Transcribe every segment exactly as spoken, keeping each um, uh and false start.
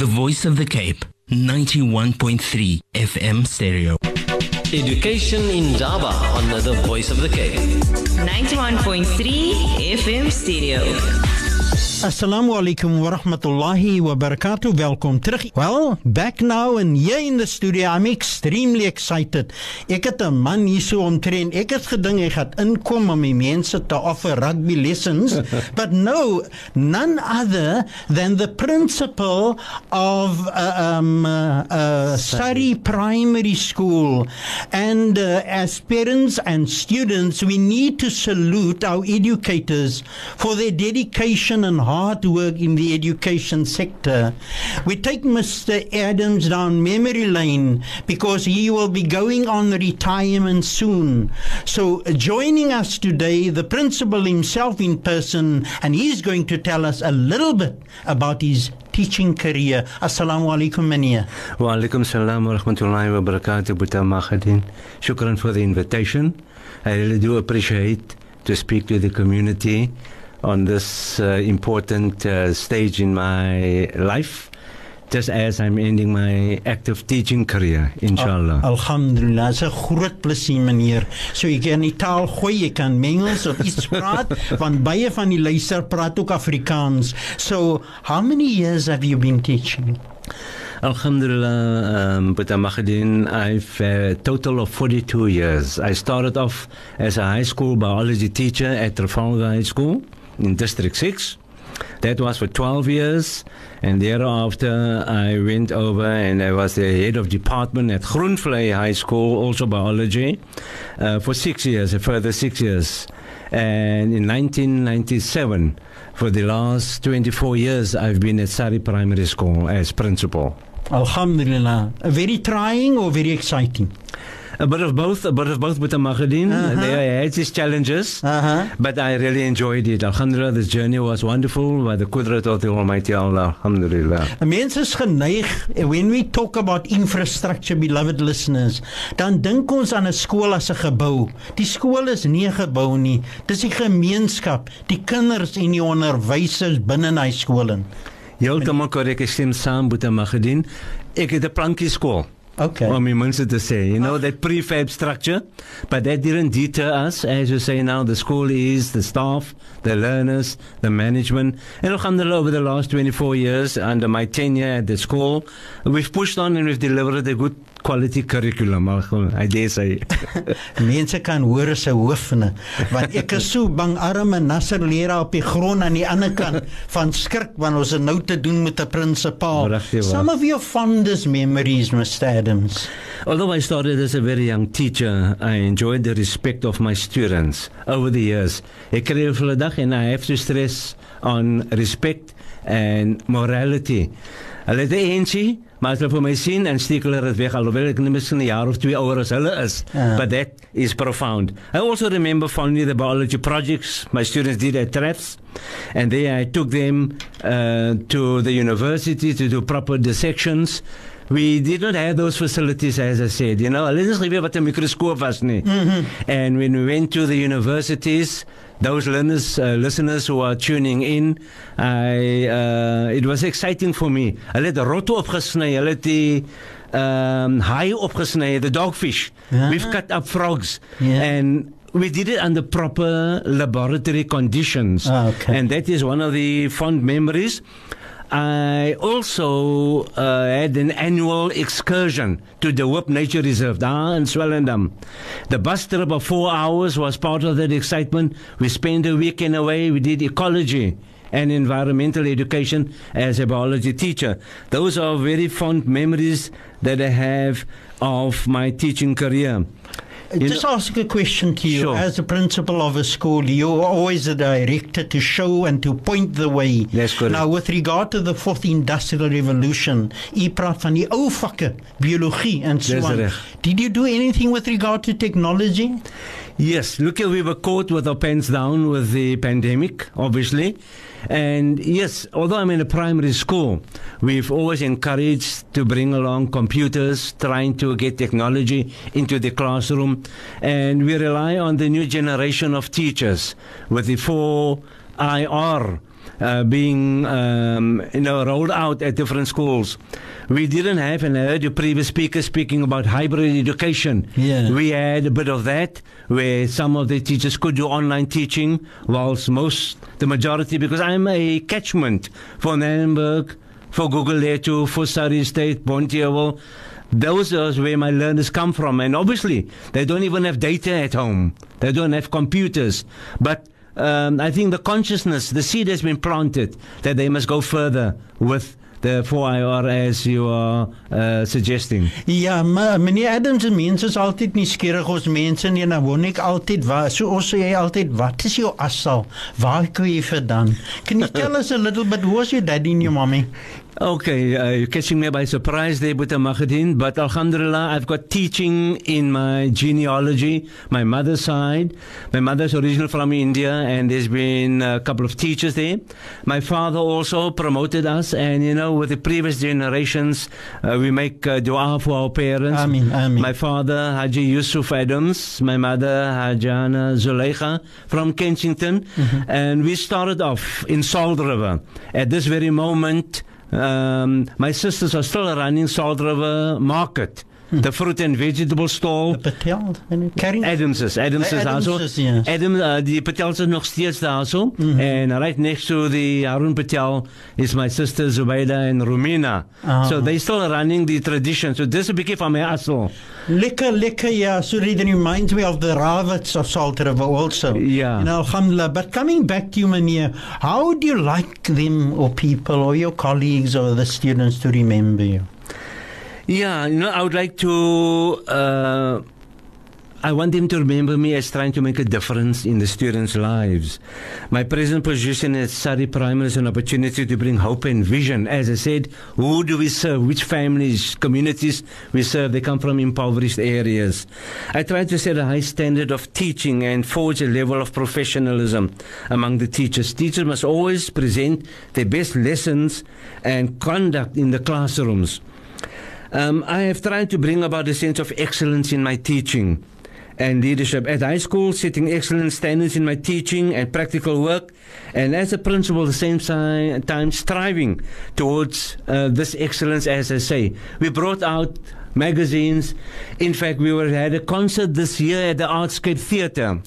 The Voice of the Cape, ninety-one point three F M stereo. Education in Java on The Voice of the Cape, ninety-one point three F M stereo. Assalamu alaikum wa rahmatullahi wa barakatuh. Welkom terug. Well, back now and here in the studio. I'm extremely excited. Ek het 'n man hier so omtrent. Ek het gedink hy gaan inkom om die mense te offer rugby lessons, but no, none other than the principal of uh, um, uh, uh, Sarie Primary School. And uh, as parents and students, we need to salute our educators for their dedication and hard work in the education sector. We take Mister Adams down memory lane because he will be going on retirement soon. So joining us today, the principal himself in person, and he's going to tell us a little bit about his teaching career. Assalamu alaikum, Mania. Wa alaikum salam wa rahmatullahi wa barakatuh, Buta Mahadin. Shukran for the invitation. I really do appreciate to speak to the community on this uh, important uh, stage in my life, just as I'm ending my active teaching career, inshallah. Al- Alhamdulillah, it's a groot plezier, meneer. So you can taal gooi, you can Engels of iets praat, want baie van die luister praat ook Afrikaans. So how many years have you been teaching? Alhamdulillah, um, Buddha Mahadin, I've a uh, total of forty-two years. I started off as a high school biology teacher at Trafalgar High School in District six. That was for twelve years, and thereafter I went over and I was the head of department at Groenvlei High School, also biology, uh, for six years, a further six years. And in nineteen ninety-seven, for the last twenty-four years, I've been at Sarie Primary School as principal. Alhamdulillah. Very trying or very exciting? A bit of both, a bit of both, Buddha Mahadin. Uh-huh. There I had these challenges, uh-huh. but I really enjoyed it. Alhamdulillah, this journey was wonderful by the Qudrat of the Almighty Allah. Alhamdulillah. When we talk about infrastructure, beloved listeners, dan dink ons aan 'n skool as 'n gebou. Die skool is nie 'n gebou nie. Dis die gemeenskap, die kinders en die onderwysers binne daai skole. Heeltemal korrek, ek stem saam, Buddha Mahadin. Ek het 'n plankie skool. Okay. Or we meant to say, you know, that prefab structure, but that didn't deter us. As you say now, the school is the staff, the learners, the management. And alhamdulillah, over the last twenty-four years, under my tenure at the school, we've pushed on and we've delivered a good quality curriculum, I dare say. Mense kan hoor as 'n hoofne, want ek is so bang arme Nasser leraar op die grond aan die ander kant van skrik want ons het nou te doen met 'n prinsipaal. Some of your fondest memories, Mister Adams. Although I started as a very young teacher, I enjoyed the respect of my students over the years. Ek kry vir 'n dag en I have to stress on respect and morality. Hulle het 'n entjie, maar as hulle vir my sien en steek hulle dit weg, alhoewel ek nie miskien 'n jaar of twee ouer as hulle is. Uh-huh. But that is profound. I also remember fondly the biology projects my students did at TREFS, and there I took them uh, to the university to do proper dissections. We did not have those facilities, as I said. You know, hulle het nie geweet wat 'n mikroskoop was nie. Mm-hmm. And when we went to the universities, those learners, uh, listeners who are tuning in, I, uh, it was exciting for me. Hulle het rotte opgesny, hulle het die um, haai opgesny, the dogfish. Yeah. We've cut up frogs. Yeah. And we did it under proper laboratory conditions. Oh, okay. And that is one of the fond memories. I also uh, had an annual excursion to the Whoop Nature Reserve down in Swellendam. The bus trip of four hours was part of that excitement. We spent a weekend away. We did ecology and environmental education as a biology teacher. Those are very fond memories that I have of my teaching career. You Just know, ask a question to you. Sure. As the principal of a school, you're always a director to show and to point the way. That's correct. Now, with regard to the fourth industrial revolution, jy praat van die ou vakke, biologie and so on. Did you do anything with regard to technology? Yes. Look, we were caught with our pants down with the pandemic, obviously. And yes, although I'm in a primary school, we've always encouraged to bring along computers, trying to get technology into the classroom. And we rely on the new generation of teachers with the four I R uh, being um, you know, rolled out at different schools. We didn't have, and I heard your previous speaker speaking about hybrid education. Yeah. We had a bit of that, where some of the teachers could do online teaching, whilst most, the majority, because I'm a catchment for Nandenberg, for Guguletu, for Surrey Estate, Bontiavo. Those are where my learners come from. And obviously, they don't even have data at home. They don't have computers. But um, I think the consciousness, the seed has been planted that they must go further with the four I R as you are uh, suggesting. Ja, maar meneer Adams, mense is altyd nuuskierig, ons mense, en dan wonder ek altyd waar, so ons sê altyd, wat is jou asal? Waar kry jy vandaan? Can you tell us a little bit, who was your daddy and your mommy? Okay, uh, you're catching me by surprise there, Buta Mahadin, but alhamdulillah, I've got teaching in my genealogy, my mother's side. My mother's originally from India, and there's been a couple of teachers there. My father also promoted us, and you know, with the previous generations, uh, we make uh, dua for our parents. Amen, amen. My father, Haji Yusuf Adams, my mother, Hajana Zuleika, from Kensington, mm-hmm. and we started off in Salt River. At this very moment, Um, my sisters are still running Salt River Market, hmm. the fruit and vegetable stall. The Patel, Adamses, Adamses daarso. Yes. Adam, uh, die Patel is nog steeds daarso. Mm-hmm. And right next to the Arun Patel is my sister Zubaida and Rumina. Ah. So they still running the tradition. So this is a from my asal. Lekker, lekker, yeah. So it reminds me of the Ravits of Salt River also. Yeah. You know, alhamdulillah. But coming back to you, Mania, how do you like them or people or your colleagues or the students to remember you? Yeah, you know, I would like to... Uh, I want them to remember me as trying to make a difference in the students' lives. My present position at Sarie Primary is an opportunity to bring hope and vision. As I said, who do we serve? Which families, communities we serve? They come from impoverished areas. I try to set a high standard of teaching and forge a level of professionalism among the teachers. Teachers must always present their best lessons and conduct in the classrooms. Um, I have tried to bring about a sense of excellence in my teaching and leadership. At high school, setting excellent standards in my teaching and practical work, and as a principal, at the same time striving towards uh, this excellence, as I say. We brought out magazines. In fact, we were, had a concert this year at the Artscape Theatre.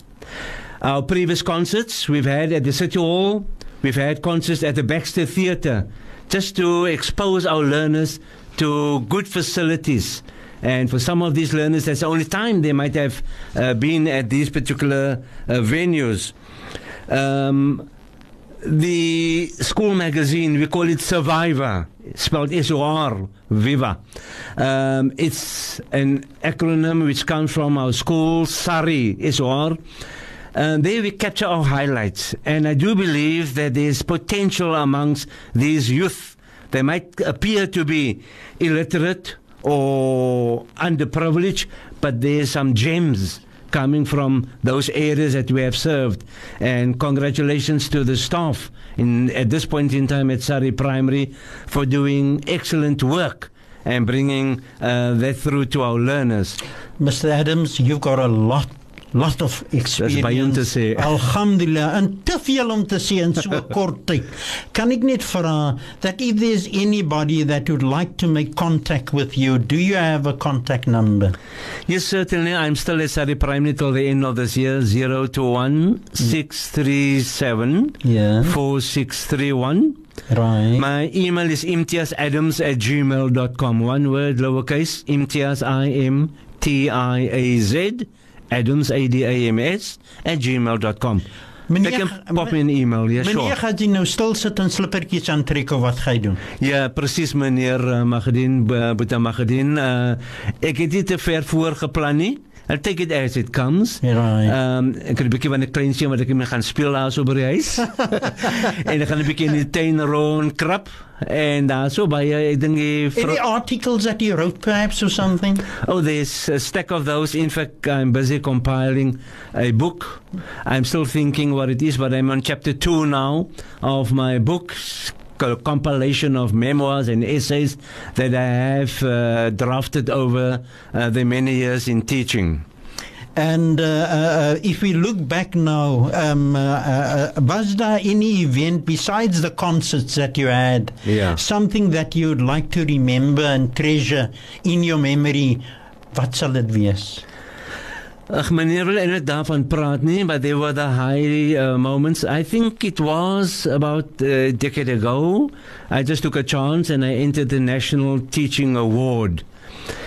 Our previous concerts we've had at the City Hall, we've had concerts at the Baxter Theatre, just to expose our learners to good facilities. And for some of these learners, that's the only time they might have uh, been at these particular uh, venues. Um, the school magazine, we call it Survivor, spelled S O R, Viva. Um, it's an acronym which comes from our school, Surrey, S O R. And there we capture our highlights. And I do believe that there's potential amongst these youth. They might appear to be illiterate or underprivileged, but there's some gems coming from those areas that we have served. And congratulations to the staff in, at this point in time at Sarie Primary for doing excellent work and bringing uh, that through to our learners. Mister Adams, you've got a lot lot of experience. Dis by om te sê. Alhamdulillah, en te veel om te sê in so 'n kort tyd. Kan ek net vra that if there's anybody that would like to make contact with you, do you have a contact number? Yes, certainly. I'm still at Sarie Primary till the end of this year. zero two one six three seven yeah. four six three one. Right. My email is imtiaz adams at gmail dot com. One word, lowercase, Imtiaz, I M T I A Z. Adams, A D A M S, at gmail dot com. Meneer, Ek kan pop my in e-mail, ja, sure. Meneer, gaat jy nou stil sit en slippertjies aantrek of wat gaan jy doen? Ja, precies, meneer uh, Magdien, uh, Buta Magdien. Uh, ek het nie te ver voor geplan nie. I'll take it as it comes. Right. Um, ek het 'n bietjie van 'n klein seun wat ek mee gaan speel daar so by die huis. En ek gaan 'n bietjie in die tuin rond krap. And uh, so by uh, I think if any articles that you wrote perhaps or something? Oh, there's a stack of those. In fact, I'm busy compiling a book. I'm still thinking what it is, but I'm on chapter two now of my book, a compilation of memoirs and essays that I have uh, drafted over uh, the many years in teaching. And uh, uh, if we look back now, um, uh, uh, was there any event besides the concerts that you had, yeah. something that you'd like to remember and treasure in your memory? What shall it be? Ach, meneer wil eintlik daarvan praat nie, but there were the high uh, moments. I think it was about a decade ago. I just took a chance and I entered the National Teaching Award.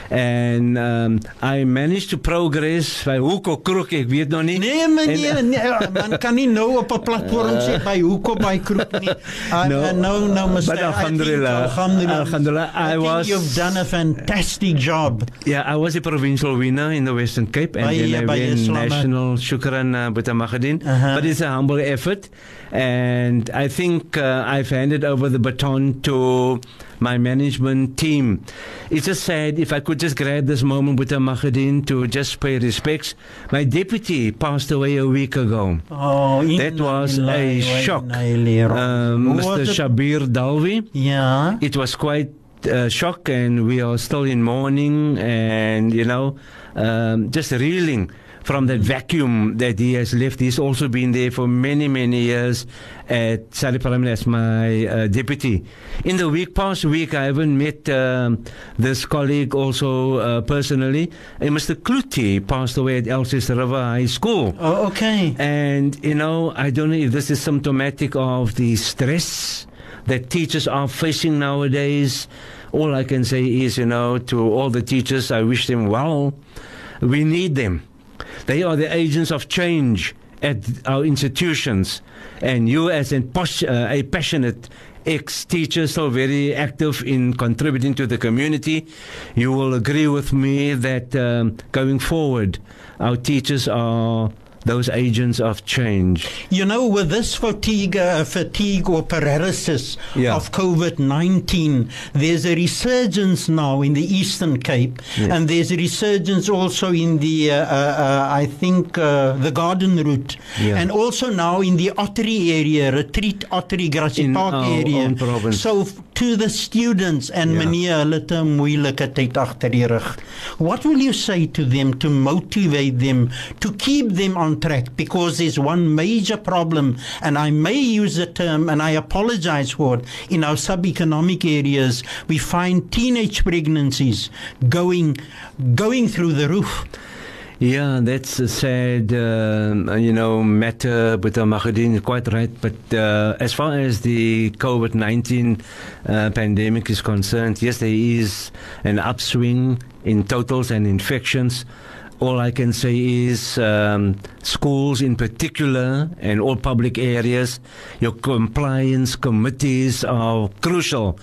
And um, I managed to progress by hoek of crook, ek weet nog nie. Nee, meneer, nee, man kan nie nou op 'n platform sê by hoek of by crook nie. I, no, uh, no, no, Mister But alhamdulillah, alhamdulillah, alhamdulillah, I, I was, think you've done a fantastic job. Yeah, I was a provincial winner in the Western Cape, and by then yeah, I won national, shukran, uh, Buta Maghadin. Uh-huh. But it's a humble effort, and I think uh, I've handed over the baton to my management team. It's just sad, if I could just grab this moment with Maghadin to just pay respects. My deputy passed away a week ago. Oh, that was a shock. Um, Mister Shabir Dalvi. Yeah. It was quite a shock, and we are still in mourning and, you know, um, just reeling from that vacuum that he has left. He's also been there for many, many years at Sarie Primary as my uh, deputy. In the week, past week, I haven't met um, this colleague also uh, personally. And Mister Kluti passed away at Elsie's River High School. Oh, okay. And, you know, I don't know if this is symptomatic of the stress that teachers are facing nowadays. All I can say is, you know, to all the teachers, I wish them well. We need them. They are the agents of change at our institutions. And you, as a, posh, uh, a passionate ex-teacher, so very active in contributing to the community, you will agree with me that um, going forward, our teachers are those agents of change. You know, with this fatigue, uh, fatigue or paralysis yeah. of COVID nineteen, there's a resurgence now in the Eastern Cape, yes. and there's a resurgence also in the, uh, uh, uh, I think, uh, the Garden Route, yeah. and also now in the Ottery area, Retreat, Ottery, Grassy Park area. In our own province. So f- to the students and yeah. meneer hulle moeilike tyd agter die rug. What will you say to them to motivate them, to keep them on track, because there's one major problem, and I may use the term, and I apologize for it, in our sub-economic areas, we find teenage pregnancies going, going through the roof. Yeah, that's a sad, uh, you know, matter, but Maghadin is quite right. But uh, as far as the COVID nineteen uh, pandemic is concerned, yes, there is an upswing in totals and infections. All I can say is um, schools in particular and all public areas, your compliance committees are crucial.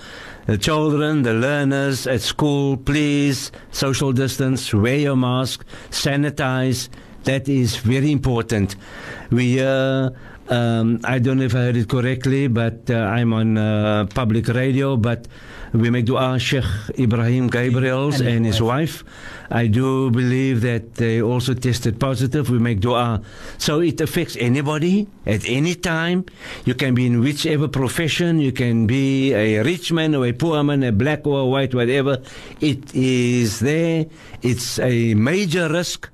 The children, the learners at school, please, social distance, wear your mask, sanitize. That is very important. We, uh, um, I don't know if I heard it correctly, but uh, I'm on uh, public radio, but we make dua Sheikh Ibrahim Gabriel and, and his wife. I do believe that they also tested positive. We make dua. So it affects anybody at any time. You can be in whichever profession. You can be a rich man or a poor man, a black or a white, whatever. It is there. It's a major risk.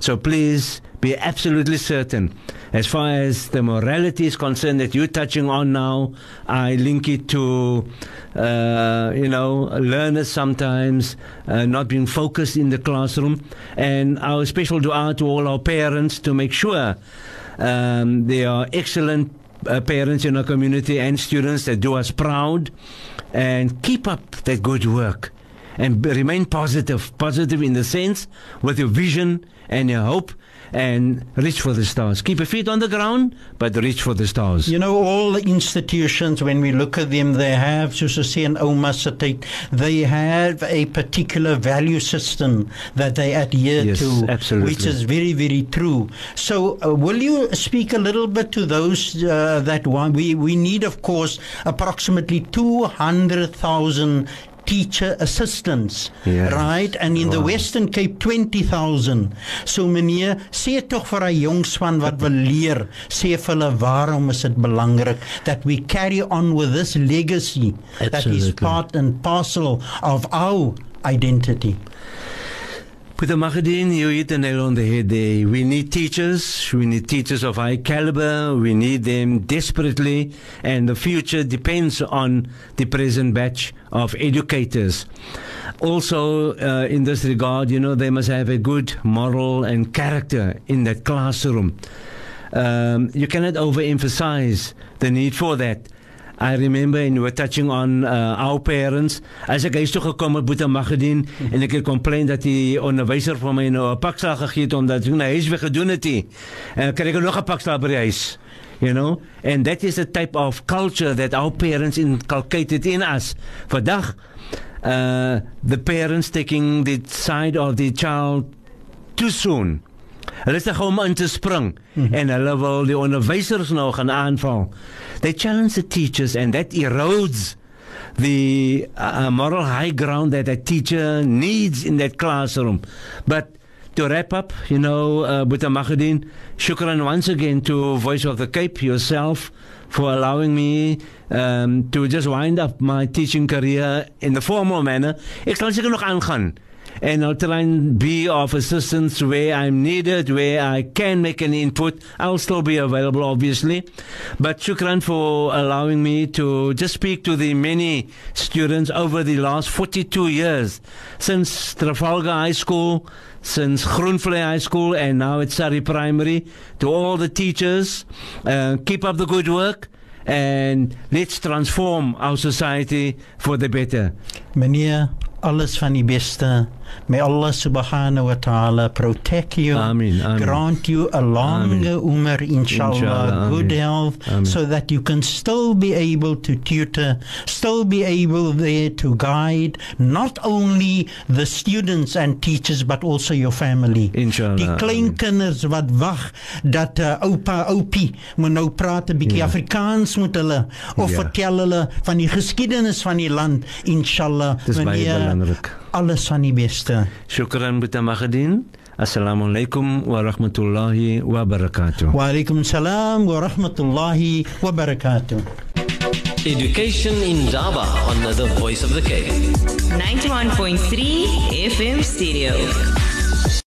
So please be absolutely certain. As far as the morality is concerned that you're touching on now, I link it to, uh, you know, learners sometimes uh, not being focused in the classroom. And our special dua to all our parents to make sure um, they are excellent uh, parents in our community and students that do us proud. And keep up that good work. And remain positive, positive in the sense with your vision and your hope, and reach for the stars. Keep your feet on the ground, but reach for the stars. You know, all the institutions, when we look at them, they have, they have a particular value system that they adhere yes, to, absolutely. Which is very, very true. So uh, will you speak a little bit to those uh, that want? We, we need, of course, approximately two hundred thousand teacher assistants, yes, right? And in wow. the Western Cape, twenty thousand. So meneer, sê toch vir die jongs van wat wil leer, sê vir hulle waarom is dit belangrik that we carry on with this legacy Absolutely. That is part and parcel of our identity. With the Mahadin, you hit the nail on the head there. We need teachers. We need teachers of high caliber. We need them desperately. And the future depends on the present batch of educators. Also, uh, in this regard, you know, they must have a good moral and character in that classroom. Um, you cannot overemphasize the need for that. I remember, and we were touching on uh, our parents. As ek huis toe gekom het, Boeta Magdien, mm-hmm. en ek het complain dat die onderwijzer van my nou 'n pakslag gegee het omdat ek na huis weer gedoen het nie. En kry ek nog 'n pakslag by die huis. You know, and that is the type of culture that our parents inculcated in us. Vandag, uh, the parents taking the side of the child too soon. Hulle is daar gauw om in te spring, mm-hmm. en hulle wil die onderwijsers nou gaan aanval. They challenge the teachers, and that erodes the uh, moral high ground that a teacher needs in that classroom. But to wrap up, you know, uh, Boeta Magdien, shukran once again to Voice of the Cape, yourself, for allowing me um, to just wind up my teaching career in the formal manner. Ek sal seker nog aangaan. And I'll try and be of assistance where I'm needed, where I can make an input. I'll still be available, obviously. But shukran for allowing me to just speak to the many students over the last forty-two years, since Trafalgar High School, since Groenvlei High School, and now at Sarie Primary. To all the teachers, uh, keep up the good work. And let's transform our society for the better. Meneer, alles van die beste. May Allah subhanahu wa ta'ala protect you. Amen, amen. Grant you a longer umr, inshallah, inshallah, good amen. health, amen. So that you can still be able to tutor, still be able there to guide not only the students and teachers, but also your family. Inshallah. Die kleinkinders wat wag dat uh, opa, opie moet nou praat 'n bietjie yeah. Afrikaans met hulle of yeah. vertel hulle van die geskiedenis van die land, inshallah. Dis baie belangrik. Alles van die beste. Shukran Boeta Magdien. Assalamu alaikum wa rahmatullahi wa barakatuh. Wa alaikum salam wa rahmatullahi wa barakatuh. Education in Daba on the Voice of the Cape. ninety-one point three F M stereo.